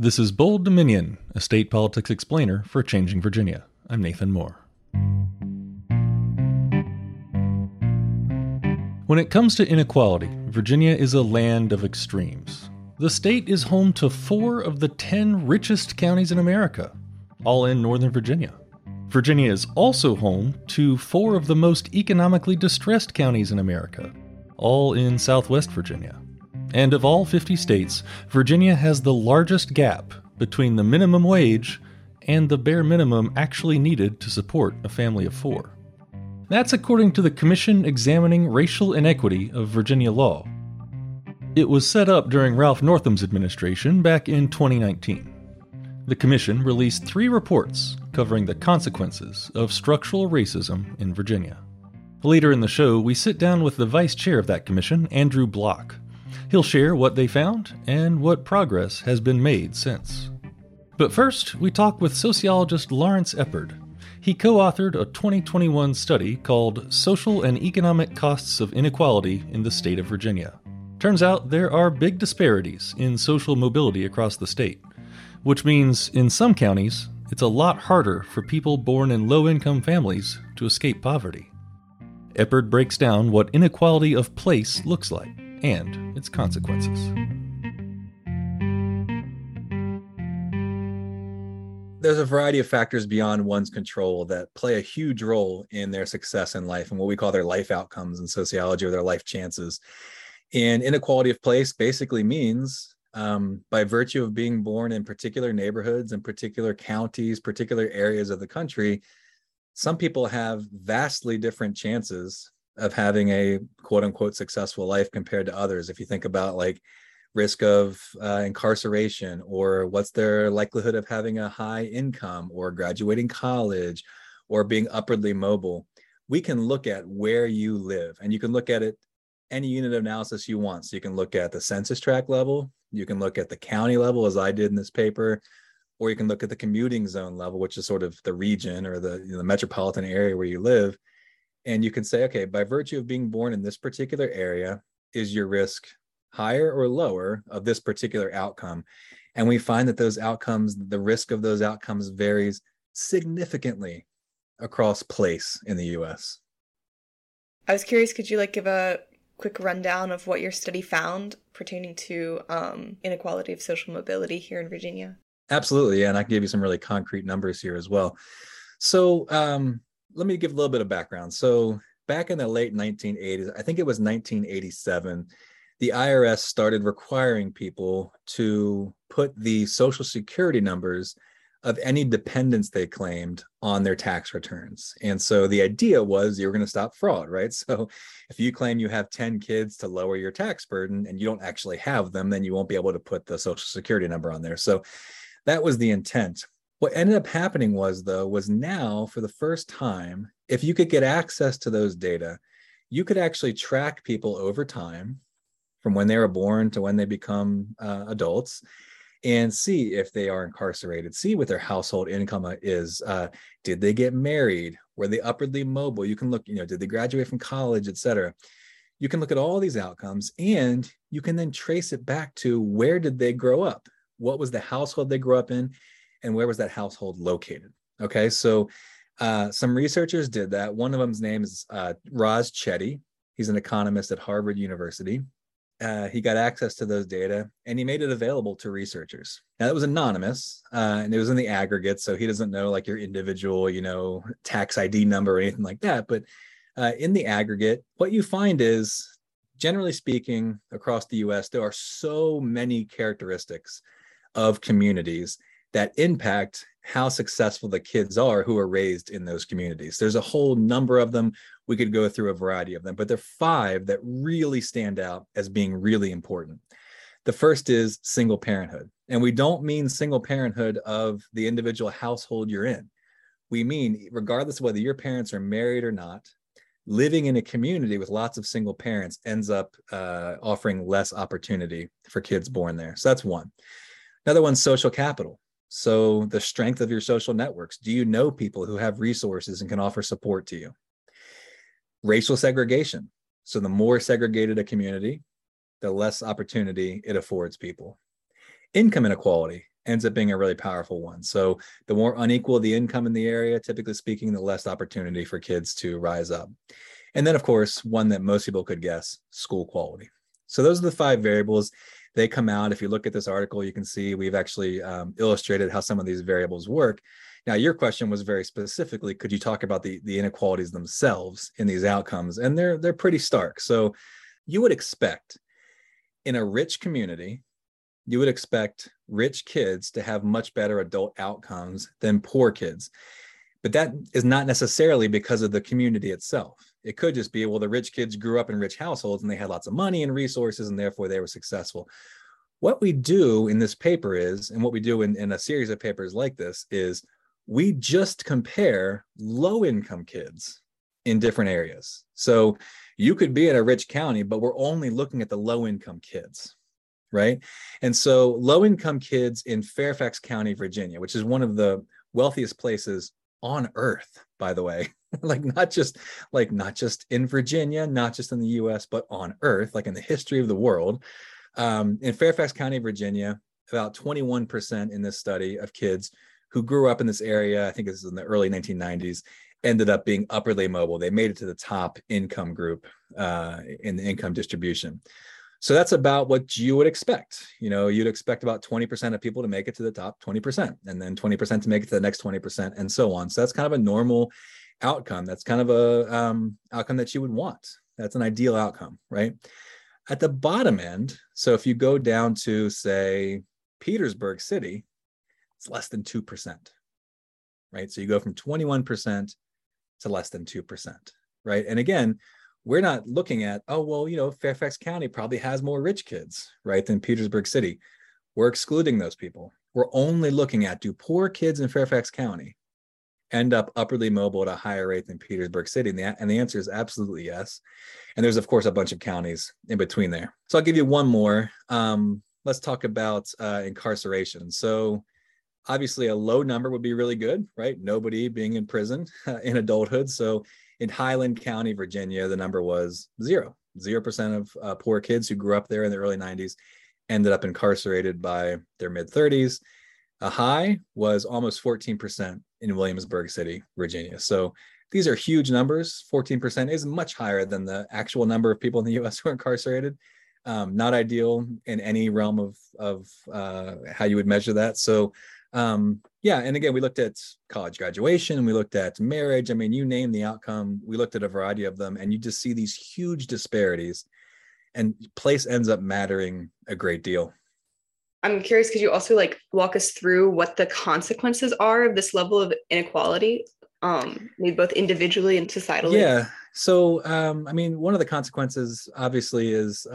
This is Bold Dominion, a state politics explainer for Changing Virginia. I'm Nathan Moore. When it comes to inequality, Virginia is a land of extremes. The state is home to 4 of the 10 richest counties in America, all in Northern Virginia. Virginia is also home to 4 of the most economically distressed counties in America, all in Southwest Virginia. And of all 50 states, Virginia has the largest gap between the minimum wage and the bare minimum actually needed to support a family of 4. That's according to the Commission Examining Racial Inequity of Virginia Law. It was set up during Ralph Northam's administration back in 2019. The commission released 3 reports covering the consequences of structural racism in Virginia. Later in the show, we sit down with the vice chair of that commission, Andrew Block. He'll share what they found and what progress has been made since. But first, we talk with sociologist Lawrence Eppard. He co-authored a 2021 study called Social and Economic Costs of Inequality in the State of Virginia. Turns out there are big disparities in social mobility across the state, which means in some counties, it's a lot harder for people born in low-income families to escape poverty. Eppard breaks down what inequality of place looks like and its consequences. There's a variety of factors beyond one's control that play a huge role in their success in life and what we call their life outcomes in sociology, or their life chances. And inequality of place basically means, by virtue of being born in particular neighborhoods, in particular counties, particular areas of the country, some people have vastly different chances of having a quote unquote successful life compared to others. If you think about like risk of incarceration, or what's their likelihood of having a high income or graduating college or being upwardly mobile, we can look at where you live, and you can look at it any unit of analysis you want. So you can look at the census tract level, you can look at the county level, as I did in this paper, or you can look at the commuting zone level, which is sort of the region or the metropolitan area where you live. And you can say, okay, by virtue of being born in this particular area, is your risk higher or lower of this particular outcome? And we find that those outcomes, the risk of those outcomes, varies significantly across place in the US. I was curious, could you give a quick rundown of what your study found pertaining to inequality of social mobility here in Virginia? Absolutely, yeah, and I can give you some really concrete numbers here as well. So, let me give a little bit of background. So back in the late 1980s, I think it was 1987, the IRS started requiring people to put the social security numbers of any dependents they claimed on their tax returns. And so the idea was you were going to stop fraud, right? So if you claim you have 10 kids to lower your tax burden and you don't actually have them, then you won't be able to put the social security number on there. So that was the intent. What ended up happening was now, for the first time, if you could get access to those data, you could actually track people over time from when they were born to when they become adults, and see if they are incarcerated, see what their household income is. Did they get married? Were they upwardly mobile? You can look, did they graduate from college, et cetera? You can look at all these outcomes, and you can then trace it back to where did they grow up? What was the household they grew up in? And where was that household located? Okay, so some researchers did that. One of them's name is Raj Chetty. He's an economist at Harvard University. He got access to those data, and he made it available to researchers. Now, that was anonymous, and it was in the aggregate, so he doesn't know your individual, tax ID number or anything like that. But in the aggregate, what you find is, generally speaking, across the U.S., there are so many characteristics of communities that impact how successful the kids are who are raised in those communities. There's a whole number of them. We could go through a variety of them, but there are 5 that really stand out as being really important. The first is single parenthood. And we don't mean single parenthood of the individual household you're in. We mean, regardless of whether your parents are married or not, living in a community with lots of single parents ends up offering less opportunity for kids born there. So that's one. Another one's social capital. So the strength of your social networks. Do you know people who have resources and can offer support to you? Racial segregation. So the more segregated a community, the less opportunity it affords people. Income inequality. ends up being a really powerful one. So the more unequal the income in the area, typically speaking, the less opportunity for kids to rise up. And then, of course, one that most people could guess, school quality. So those are the five variables. They come out. If you look at this article, you can see we've actually illustrated how some of these variables work. Now, your question was very specifically, could you talk about the inequalities themselves in these outcomes? And they're pretty stark. So you would expect in a rich community, you would expect rich kids to have much better adult outcomes than poor kids. But that is not necessarily because of the community itself. It could just be, well, the rich kids grew up in rich households and they had lots of money and resources, and therefore they were successful. What we do in this paper is, and what we do in a series of papers like this is, we just compare low-income kids in different areas. So you could be in a rich county, but we're only looking at the low-income kids, right? And so low-income kids in Fairfax County, Virginia, which is one of the wealthiest places on earth, by the way, not just in Virginia, not just in the US, but on earth, like in the history of the world. In Fairfax County, Virginia, about 21% in this study of kids who grew up in this area, I think this is in the early 1990s, ended up being upwardly mobile. They made it to the top income group in the income distribution. So that's about what you would expect. You know, you'd expect about 20% of people to make it to the top 20%, and then 20% to make it to the next 20%, and so on. So that's kind of a normal outcome. That's kind of a outcome that you would want. That's an ideal outcome, right? At the bottom end, so if you go down to, say, Petersburg City, it's less than 2%, right? So you go from 21% to less than 2%, right? And again, we're not looking at, oh, well, you know, Fairfax County probably has more rich kids, right, than Petersburg City. We're excluding those people. We're only looking at, do poor kids in Fairfax County end up upwardly mobile at a higher rate than Petersburg City? And the answer is absolutely yes. And there's, of course, a bunch of counties in between there. So I'll give you one more. Let's talk about incarceration. So obviously, a low number would be really good, right? Nobody being in prison in adulthood. So in Highland County, Virginia, the number was 0% of poor kids who grew up there in the early 90s ended up incarcerated by their mid-30s. A high was almost 14% in Williamsburg City, Virginia. So these are huge numbers. 14% is much higher than the actual number of people in the U.S. who are incarcerated. Not ideal in any realm of how you would measure that. So and again, we looked at college graduation, we looked at marriage. I mean, you name the outcome, we looked at a variety of them, and you just see these huge disparities, and place ends up mattering a great deal. I'm curious, could you also walk us through what the consequences are of this level of inequality, both individually and societally? Yeah. So, one of the consequences obviously is,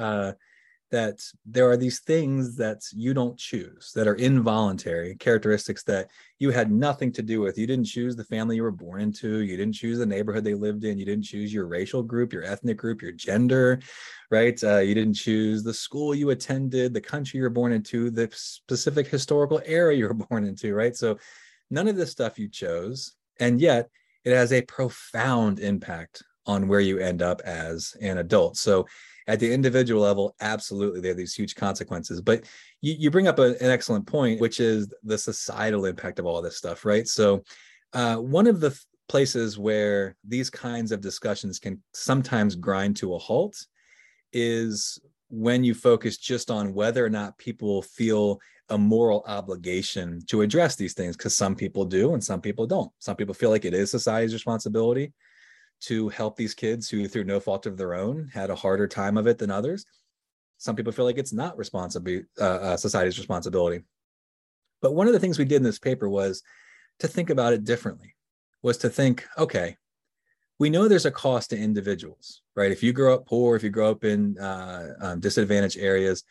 that there are these things that you don't choose, that are involuntary, characteristics that you had nothing to do with. You didn't choose the family you were born into. You didn't choose the neighborhood they lived in. You didn't choose your racial group, your ethnic group, your gender, right? You didn't choose the school you attended, the country you were born into, the specific historical era you were born into, right? So none of this stuff you chose, and yet it has a profound impact on where you end up as an adult. So at the individual level, absolutely, there are these huge consequences. But you bring up an excellent point, which is the societal impact of all of this stuff, right? So one of the places where these kinds of discussions can sometimes grind to a halt is when you focus just on whether or not people feel a moral obligation to address these things, because some people do and some people don't. Some people feel like it is society's responsibility to help these kids who, through no fault of their own, had a harder time of it than others. Some people feel like it's not society's responsibility. But one of the things we did in this paper was to think about it differently, was to think, okay, we know there's a cost to individuals, right? If you grow up poor, if you grow up in disadvantaged areas,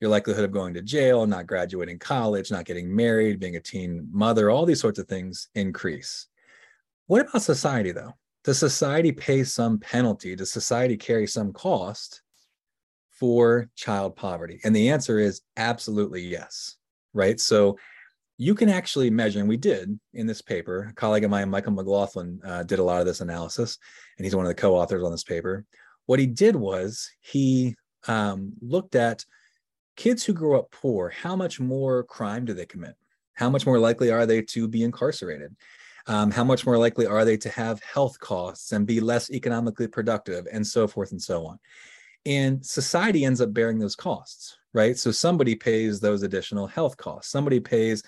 your likelihood of going to jail, not graduating college, not getting married, being a teen mother, all these sorts of things increase. What about society, though? Does society pay some penalty? Does society carry some cost for child poverty? And the answer is absolutely yes, right? So you can actually measure, and we did in this paper, a colleague of mine, Michael McLaughlin, did a lot of this analysis, and he's one of the co-authors on this paper. What he did was he looked at kids who grew up poor. How much more crime do they commit? How much more likely are they to be incarcerated? How much more likely are they to have health costs and be less economically productive, and so forth and so on? And society ends up bearing those costs, right? So somebody pays those additional health costs. Somebody pays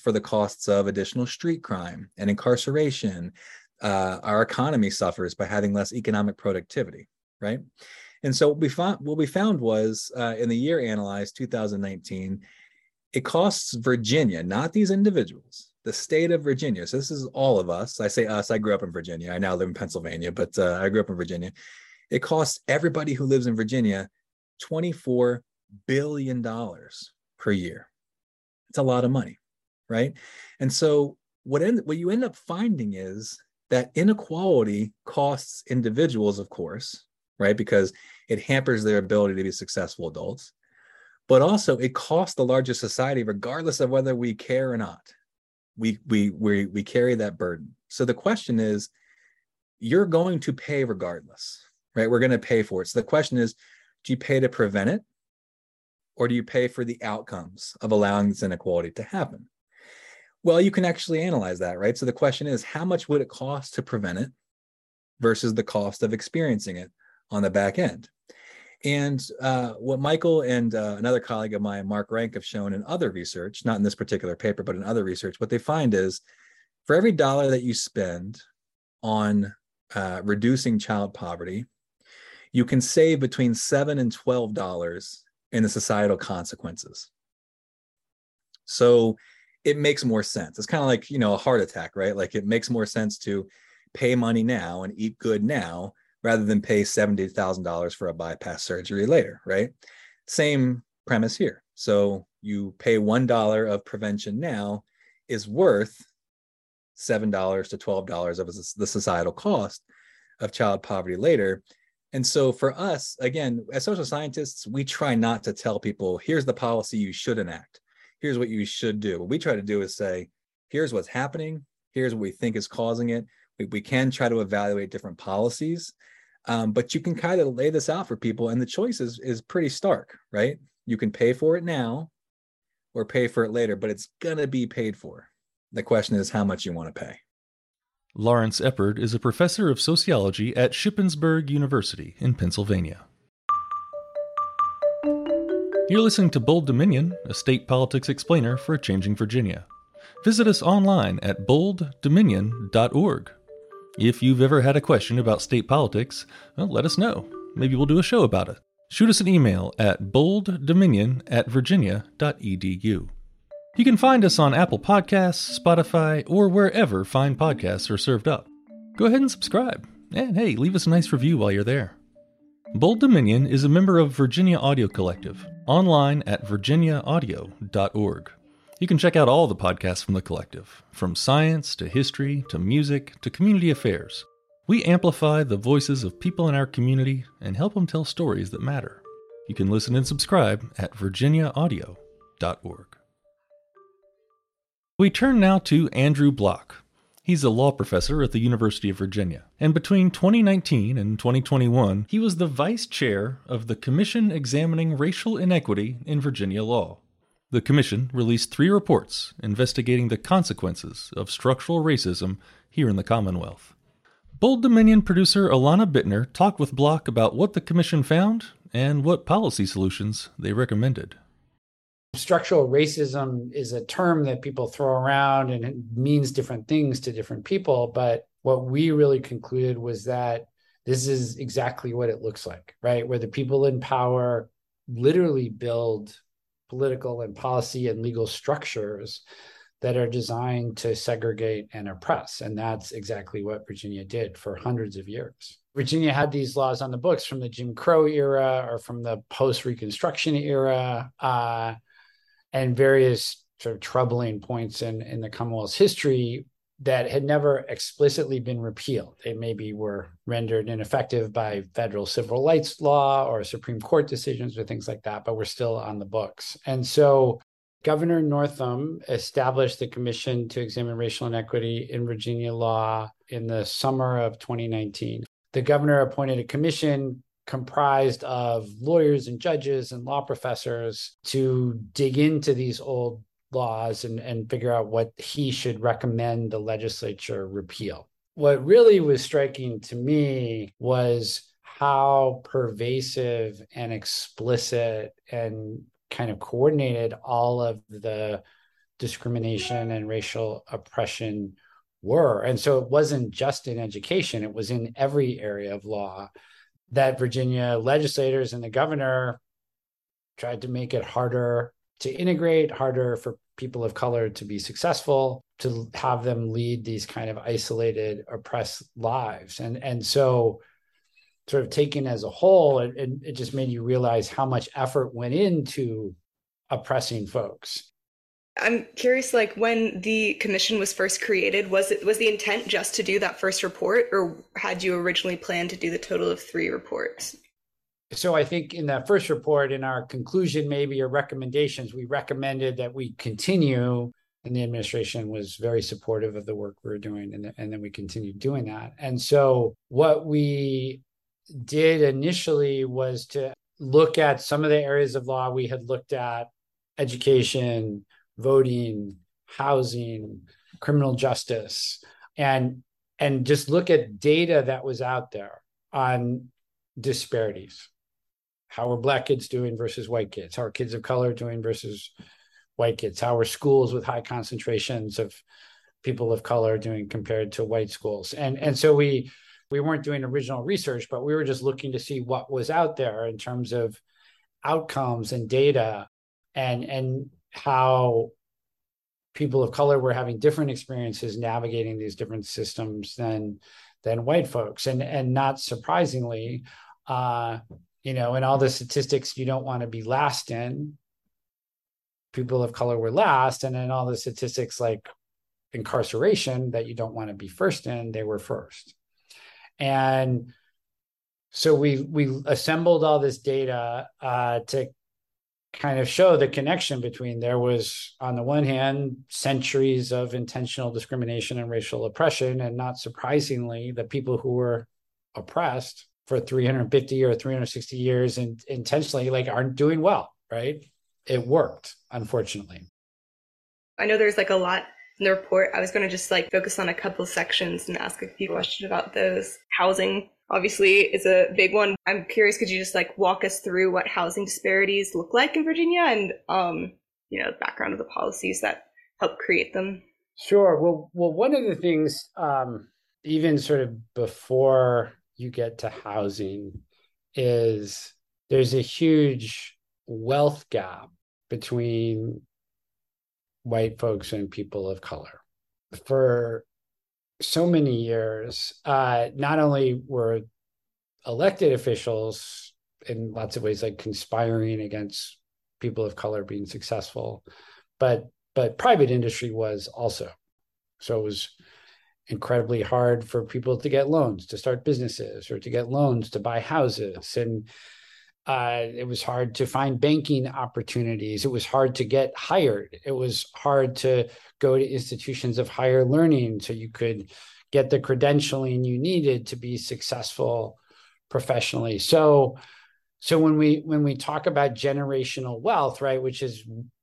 for the costs of additional street crime and incarceration. Our economy suffers by having less economic productivity, right? And so what we found was in the year analyzed, 2019, it costs Virginia, not these individuals, the state of Virginia. So this is all of us. I say us, I grew up in Virginia. I now live in Pennsylvania, but I grew up in Virginia. It costs everybody who lives in Virginia $24 billion per year. It's a lot of money, right? And so what you end up finding is that inequality costs individuals, of course, right? Because it hampers their ability to be successful adults. But also it costs the larger society, regardless of whether we care or not. We carry that burden. So the question is, you're going to pay regardless, right? We're going to pay for it. So the question is, do you pay to prevent it? Or do you pay for the outcomes of allowing this inequality to happen? Well, you can actually analyze that, right? So the question is, how much would it cost to prevent it versus the cost of experiencing it on the back end? And what Michael and another colleague of mine, Mark Rank, have shown in other research, not in this particular paper, but in other research, what they find is for every dollar that you spend on reducing child poverty, you can save between $7 and $12 in the societal consequences. So it makes more sense. It's kind of like, you know, a heart attack, right? Like it makes more sense to pay money now and eat good now rather than pay $70,000 for a bypass surgery later, right? Same premise here. So you pay $1 of prevention now is worth $7 to $12 of the societal cost of child poverty later. And so for us, again, as social scientists, we try not to tell people, here's the policy you should enact. Here's what you should do. What we try to do is say, here's what's happening. Here's what we think is causing it. We can try to evaluate different policies, but you can kind of lay this out for people, and the choice is pretty stark, right? You can pay for it now or pay for it later, but it's going to be paid for. The question is how much you want to pay. Lawrence Eppard is a professor of sociology at Shippensburg University in Pennsylvania. You're listening to Bold Dominion, a state politics explainer for Changing Virginia. Visit us online at bolddominion.org. If you've ever had a question about state politics, well, let us know. Maybe we'll do a show about it. Shoot us an email at bolddominion@virginia.edu. You can find us on Apple Podcasts, Spotify, or wherever fine podcasts are served up. Go ahead and subscribe. And hey, leave us a nice review while you're there. Bold Dominion is a member of Virginia Audio Collective, online at virginiaaudio.org. You can check out all the podcasts from the collective, from science to history to music to community affairs. We amplify the voices of people in our community and help them tell stories that matter. You can listen and subscribe at virginiaaudio.org. We turn now to Andrew Block. He's a law professor at the University of Virginia, and between 2019 and 2021, he was the vice chair of the Commission Examining Racial Inequity in Virginia Law. The commission released 3 reports investigating the consequences of structural racism here in the Commonwealth. Bold Dominion producer Alana Bittner talked with Block about what the commission found and what policy solutions they recommended. Structural racism is a term that people throw around, and it means different things to different people. But what we really concluded was that this is exactly what it looks like, right? Where the people in power literally build political and policy and legal structures that are designed to segregate and oppress. And that's exactly what Virginia did for hundreds of years. Virginia had these laws on the books from the Jim Crow era or from the post-Reconstruction era and various sort of troubling points in the Commonwealth's history that had never explicitly been repealed. They maybe were rendered ineffective by federal civil rights law or Supreme Court decisions or things like that, but were still on the books. And so Governor Northam established the Commission to Examine Racial Inequity in Virginia Law in the summer of 2019. The governor appointed a commission comprised of lawyers and judges and law professors to dig into these old laws and figure out what he should recommend the legislature repeal. What really was striking to me was how pervasive and explicit and kind of coordinated all of the discrimination and racial oppression were. And so it wasn't just in education, it was in every area of law that Virginia legislators and the governor tried to make it harder to integrate, harder for people of color to be successful, to have them lead these kind of isolated, oppressed lives. And so sort of taken as a whole, it just made you realize how much effort went into oppressing folks. I'm curious, like, when the commission was first created, was the intent just to do that first report, or had you originally planned to do the total of 3 reports? So I think in that first report, in our conclusion, maybe, or recommendations, we recommended that we continue, and the administration was very supportive of the work we were doing, and then we continued doing that. And so what we did initially was to look at some of the areas of law we had looked at: education, voting, housing, criminal justice, and just look at data that was out there on disparities. How are Black kids doing versus white kids? How are kids of color doing versus white kids? How are schools with high concentrations of people of color doing compared to white schools? And so we weren't doing original research, but we were just looking to see what was out there in terms of outcomes and data, and how people of color were having different experiences navigating these different systems than white folks. And not surprisingly, in all the statistics you don't want to be last in, people of color were last. And in all the statistics like incarceration that you don't want to be first in, they were first. And so we assembled all this data to kind of show the connection between, there was, on the one hand, centuries of intentional discrimination and racial oppression, and not surprisingly, the people who were oppressed for 350 or 360 years and intentionally, like, aren't doing well, right? It worked, unfortunately. I know there's like a lot in the report. I was going to just like focus on a couple sections and ask a few questions about those. Housing, obviously, is a big one. I'm curious, could you just like walk us through what housing disparities look like in Virginia and, the background of the policies that help create them? Sure. Well, one of the things, even sort of before you get to housing, is there's a huge wealth gap between white folks and people of color. For so many years, not only were elected officials in lots of ways like conspiring against people of color being successful, but private industry was also. So it was incredibly hard for people to get loans to start businesses or to get loans to buy houses. And it was hard to find banking opportunities. It was hard to get hired. It was hard to go to institutions of higher learning so you could get the credentialing you needed to be successful professionally. So when we talk about generational wealth, right, which is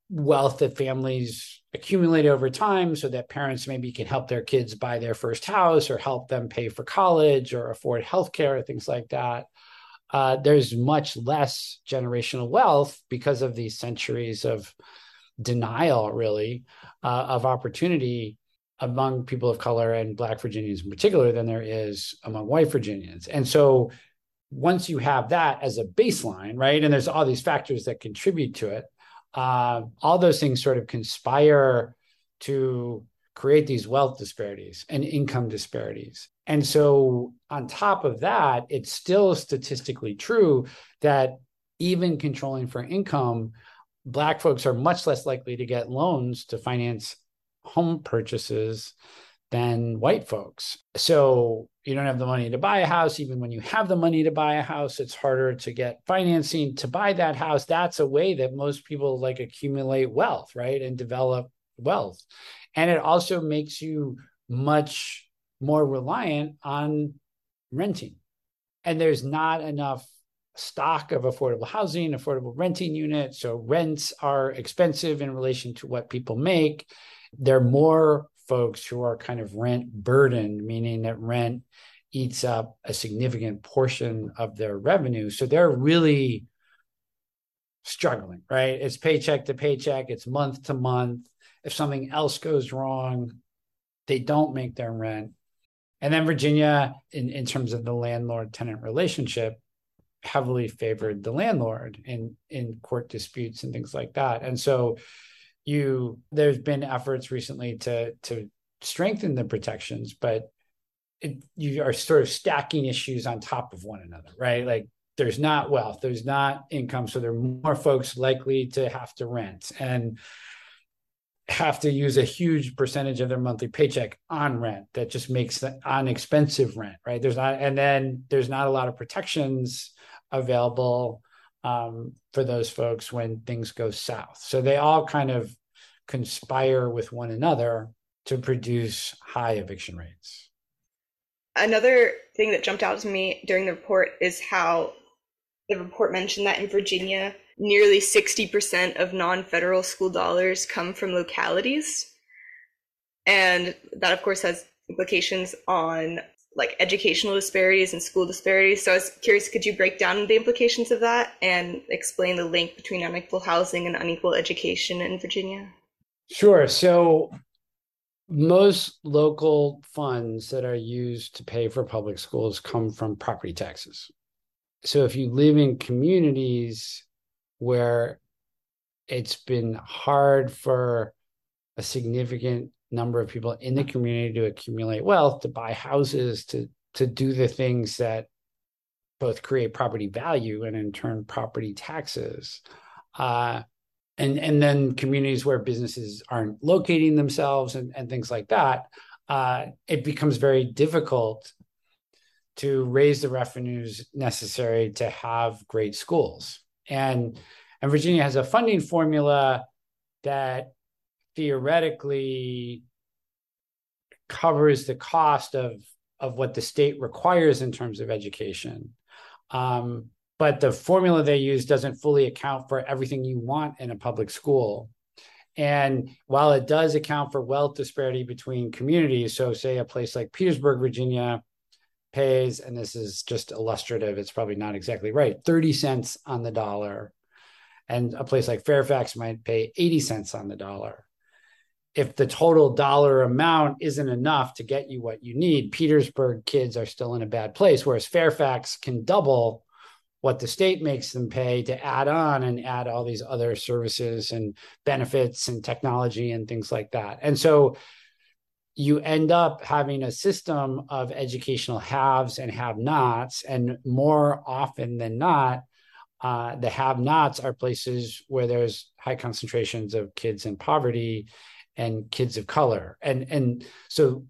wealth that families accumulate over time so that parents maybe can help their kids buy their first house or help them pay for college or afford healthcare or things like that, there's much less generational wealth because of these centuries of denial, really, of opportunity among people of color and Black Virginians in particular than there is among white Virginians. And so once you have that as a baseline, right, and there's all these factors that contribute to it, all those things sort of conspire to create these wealth disparities and income disparities. And so on top of that, it's still statistically true that even controlling for income, Black folks are much less likely to get loans to finance home purchases than white folks. So you don't have the money to buy a house. Even when you have the money to buy a house, it's harder to get financing to buy that house. That's a way that most people like accumulate wealth, right, and develop wealth. And it also makes you much more reliant on renting. And there's not enough stock of affordable housing, affordable renting units. So rents are expensive in relation to what people make. There are more folks who are kind of rent burdened, meaning that rent eats up a significant portion of their revenue. So they're really struggling, right? It's paycheck to paycheck. It's month to month. If something else goes wrong, they don't make their rent. And then Virginia, in terms of the landlord-tenant relationship, heavily favored the landlord in court disputes and things like that. And so there's been efforts recently to strengthen the protections, but you are sort of stacking issues on top of one another, right? Like there's not wealth, there's not income. So there are more folks likely to have to rent and have to use a huge percentage of their monthly paycheck on rent. That just makes the on expensive rent, right? There's not a lot of protections available for those folks when things go south. So they all kind of conspire with one another to produce high eviction rates. Another thing that jumped out to me during the report is how the report mentioned that in Virginia, nearly 60% of non-federal school dollars come from localities. And that, of course, has implications on like educational disparities and school disparities. So I was curious, could you break down the implications of that and explain the link between unequal housing and unequal education in Virginia? Sure. So most local funds that are used to pay for public schools come from property taxes. So if you live in communities where it's been hard for a significant number of people in the community to accumulate wealth, to buy houses, to do the things that both create property value and in turn property taxes. And then communities where businesses aren't locating themselves and things like that, it becomes very difficult to raise the revenues necessary to have great schools. And Virginia has a funding formula that theoretically covers the cost of what the state requires in terms of education. But the formula they use doesn't fully account for everything you want in a public school. And while it does account for wealth disparity between communities, so say a place like Petersburg, Virginia, pays, and this is just illustrative, it's probably not exactly right, 30 cents on the dollar. And a place like Fairfax might pay 80 cents on the dollar. If the total dollar amount isn't enough to get you what you need, Petersburg kids are still in a bad place, whereas Fairfax can double what the state makes them pay to add on and add all these other services and benefits and technology and things like that. And so you end up having a system of educational haves and have-nots, and more often than not, the have-nots are places where there's high concentrations of kids in poverty and kids of color. And so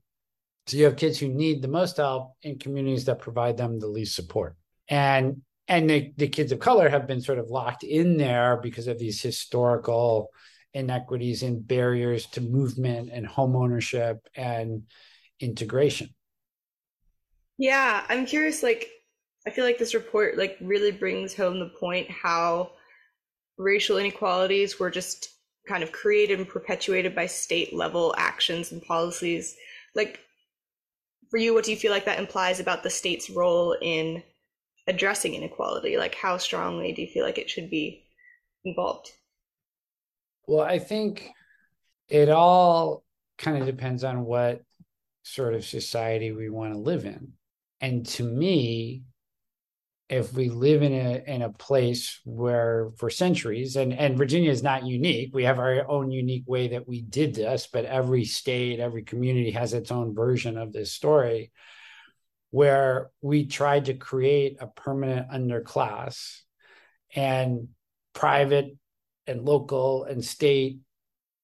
you have kids who need the most help in communities that provide them the least support. And the kids of color have been sort of locked in there because of these historical inequities and barriers to movement and homeownership and integration. Yeah, I'm curious, like, I feel like this report like really brings home the point how racial inequalities were just kind of created and perpetuated by state level actions and policies. Like, for you, what do you feel like that implies about the state's role in addressing inequality? Like, how strongly do you feel like it should be involved? Well, I think it all kind of depends on what sort of society we want to live in. And to me, if we live in a place where for centuries, and Virginia is not unique, we have our own unique way that we did this, but every state, every community has its own version of this story, where we tried to create a permanent underclass, and private and local and state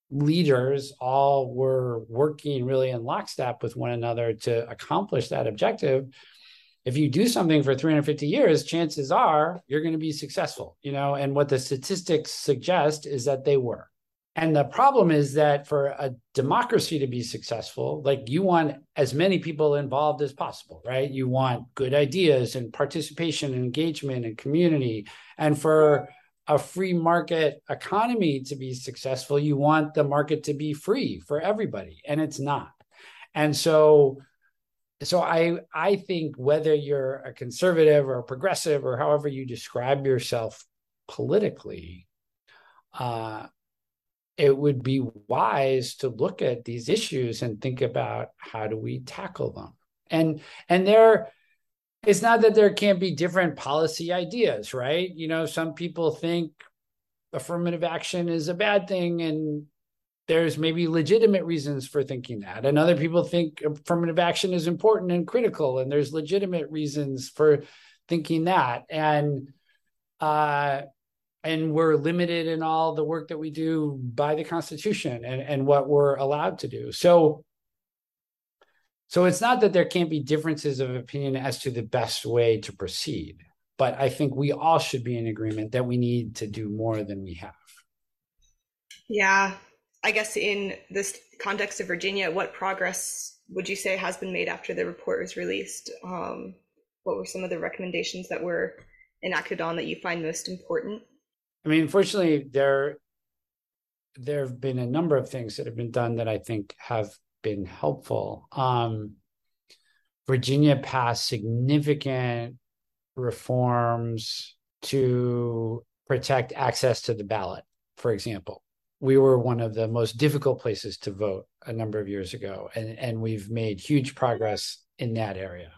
leaders all were working really in lockstep with one another to accomplish that objective. If you do something for 350 years, chances are you're going to be successful, you know, and what the statistics suggest is that they were. And the problem is that for a democracy to be successful, like you want as many people involved as possible, right? You want good ideas and participation and engagement and community. And for a free market economy to be successful, you want the market to be free for everybody, and it's not. And so I think whether you're a conservative or a progressive or however you describe yourself politically, it would be wise to look at these issues and think about how do we tackle them. And there, it's not that there can't be different policy ideas, right? You know, some people think affirmative action is a bad thing, and there's maybe legitimate reasons for thinking that. And other people think affirmative action is important and critical, and there's legitimate reasons for thinking that. And we're limited in all the work that we do by the Constitution and what we're allowed to do. So it's not that there can't be differences of opinion as to the best way to proceed, but I think we all should be in agreement that we need to do more than we have. Yeah. I guess in this context of Virginia, what progress would you say has been made after the report was released? What were some of the recommendations that were enacted on that you find most important? I mean, fortunately, there have been a number of things that have been done that I think have been helpful. Virginia passed significant reforms to protect access to the ballot, for example. We were one of the most difficult places to vote a number of years ago, and we've made huge progress in that area.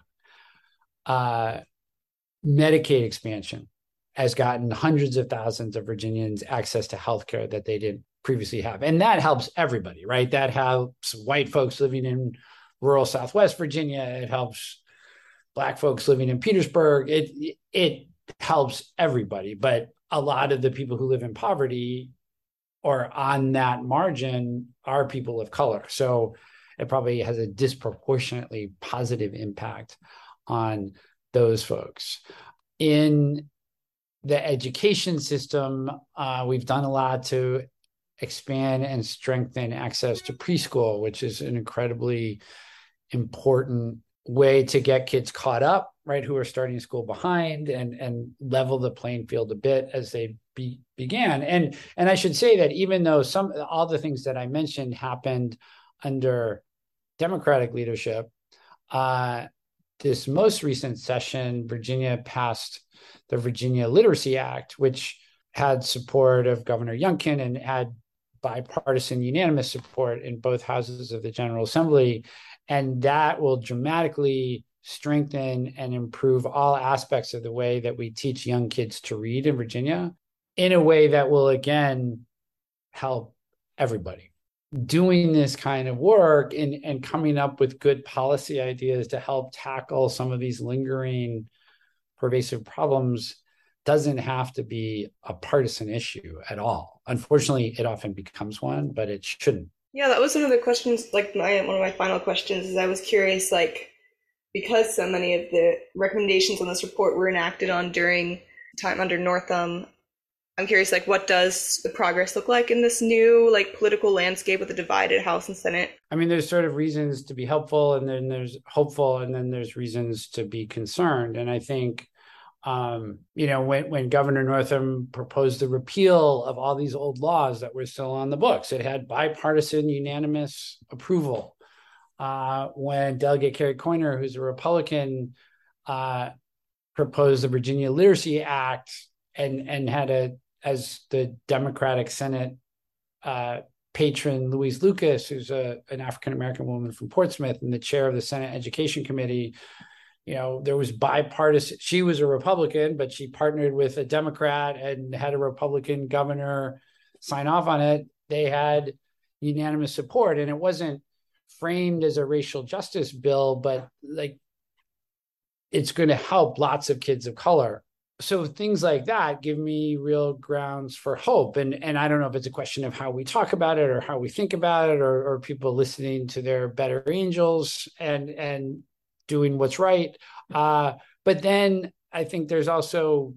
Medicaid expansion has gotten hundreds of thousands of Virginians access to healthcare that they didn't previously have. And that helps everybody, right? That helps white folks living in rural Southwest Virginia. It helps Black folks living in Petersburg. It helps everybody, but a lot of the people who live in poverty or on that margin are people of color. So it probably has a disproportionately positive impact on those folks. In the education system, we've done a lot to expand and strengthen access to preschool, which is an incredibly important way to get kids caught up, right, who are starting school behind, and level the playing field a bit as they began. And I should say that even though all the things that I mentioned happened under Democratic leadership, this most recent session, Virginia passed the Virginia Literacy Act, which had support of Governor Youngkin and had bipartisan unanimous support in both houses of the General Assembly. And that will dramatically strengthen and improve all aspects of the way that we teach young kids to read in Virginia in a way that will, again, help everybody. Doing this kind of work and coming up with good policy ideas to help tackle some of these lingering, pervasive problems doesn't have to be a partisan issue at all. Unfortunately, it often becomes one, but it shouldn't. Yeah, that was one of the questions, one of my final questions is I was curious, because so many of the recommendations on this report were enacted on during time under Northam, I'm curious, what does the progress look like in this new, political landscape with a divided House and Senate? I mean, there's sort of reasons to be helpful, and then there's hopeful, and then there's reasons to be concerned. And I think, when Governor Northam proposed the repeal of all these old laws that were still on the books, it had bipartisan unanimous approval. When Delegate Kerry Coiner, who's a Republican, proposed the Virginia Literacy Act and had as the Democratic Senate patron, Louise Lucas, who's an African-American woman from Portsmouth and the chair of the Senate Education Committee, there was bipartisan. She was a Republican, but she partnered with a Democrat and had a Republican governor sign off on it. They had unanimous support, and it wasn't framed as a racial justice bill, but it's going to help lots of kids of color. So things like that give me real grounds for hope. And I don't know if it's a question of how we talk about it or how we think about it, or people listening to their better angels and doing what's right. But then I think there's also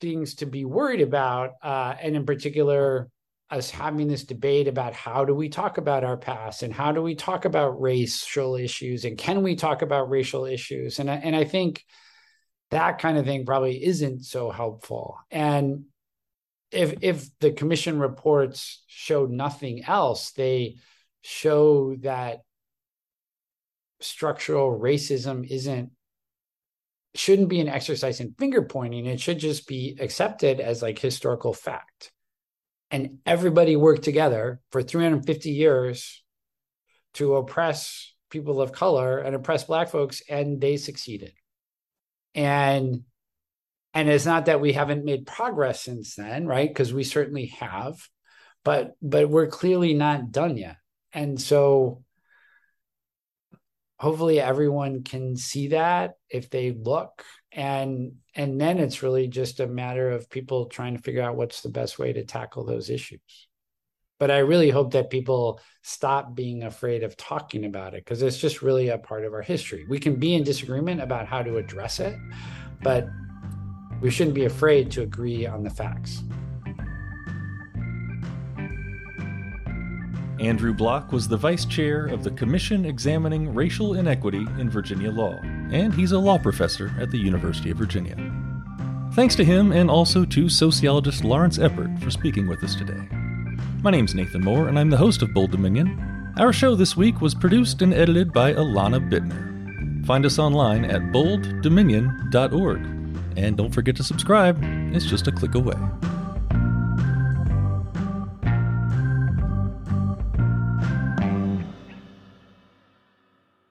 things to be worried about, and in particular, us having this debate about how do we talk about our past and how do we talk about racial issues and can we talk about racial issues? And I think that kind of thing probably isn't so helpful. And if the commission reports show nothing else, they show that structural racism shouldn't be an exercise in finger pointing. It should just be accepted as like historical fact. And everybody worked together for 350 years to oppress people of color and oppress Black folks, and they succeeded. And it's not that we haven't made progress since then, right? Because we certainly have, but we're clearly not done yet. And so hopefully everyone can see that if they look. And then it's really just a matter of people trying to figure out what's the best way to tackle those issues. But I really hope that people stop being afraid of talking about it, because it's just really a part of our history. We can be in disagreement about how to address it, but we shouldn't be afraid to agree on the facts. Andrew Block was the vice chair of the Commission Examining Racial Inequity in Virginia Law, and he's a law professor at the University of Virginia. Thanks to him and also to sociologist Lawrence Eppard for speaking with us today. My name's Nathan Moore, and I'm the host of Bold Dominion. Our show this week was produced and edited by Alana Bittner. Find us online at bolddominion.org. And don't forget to subscribe. It's just a click away.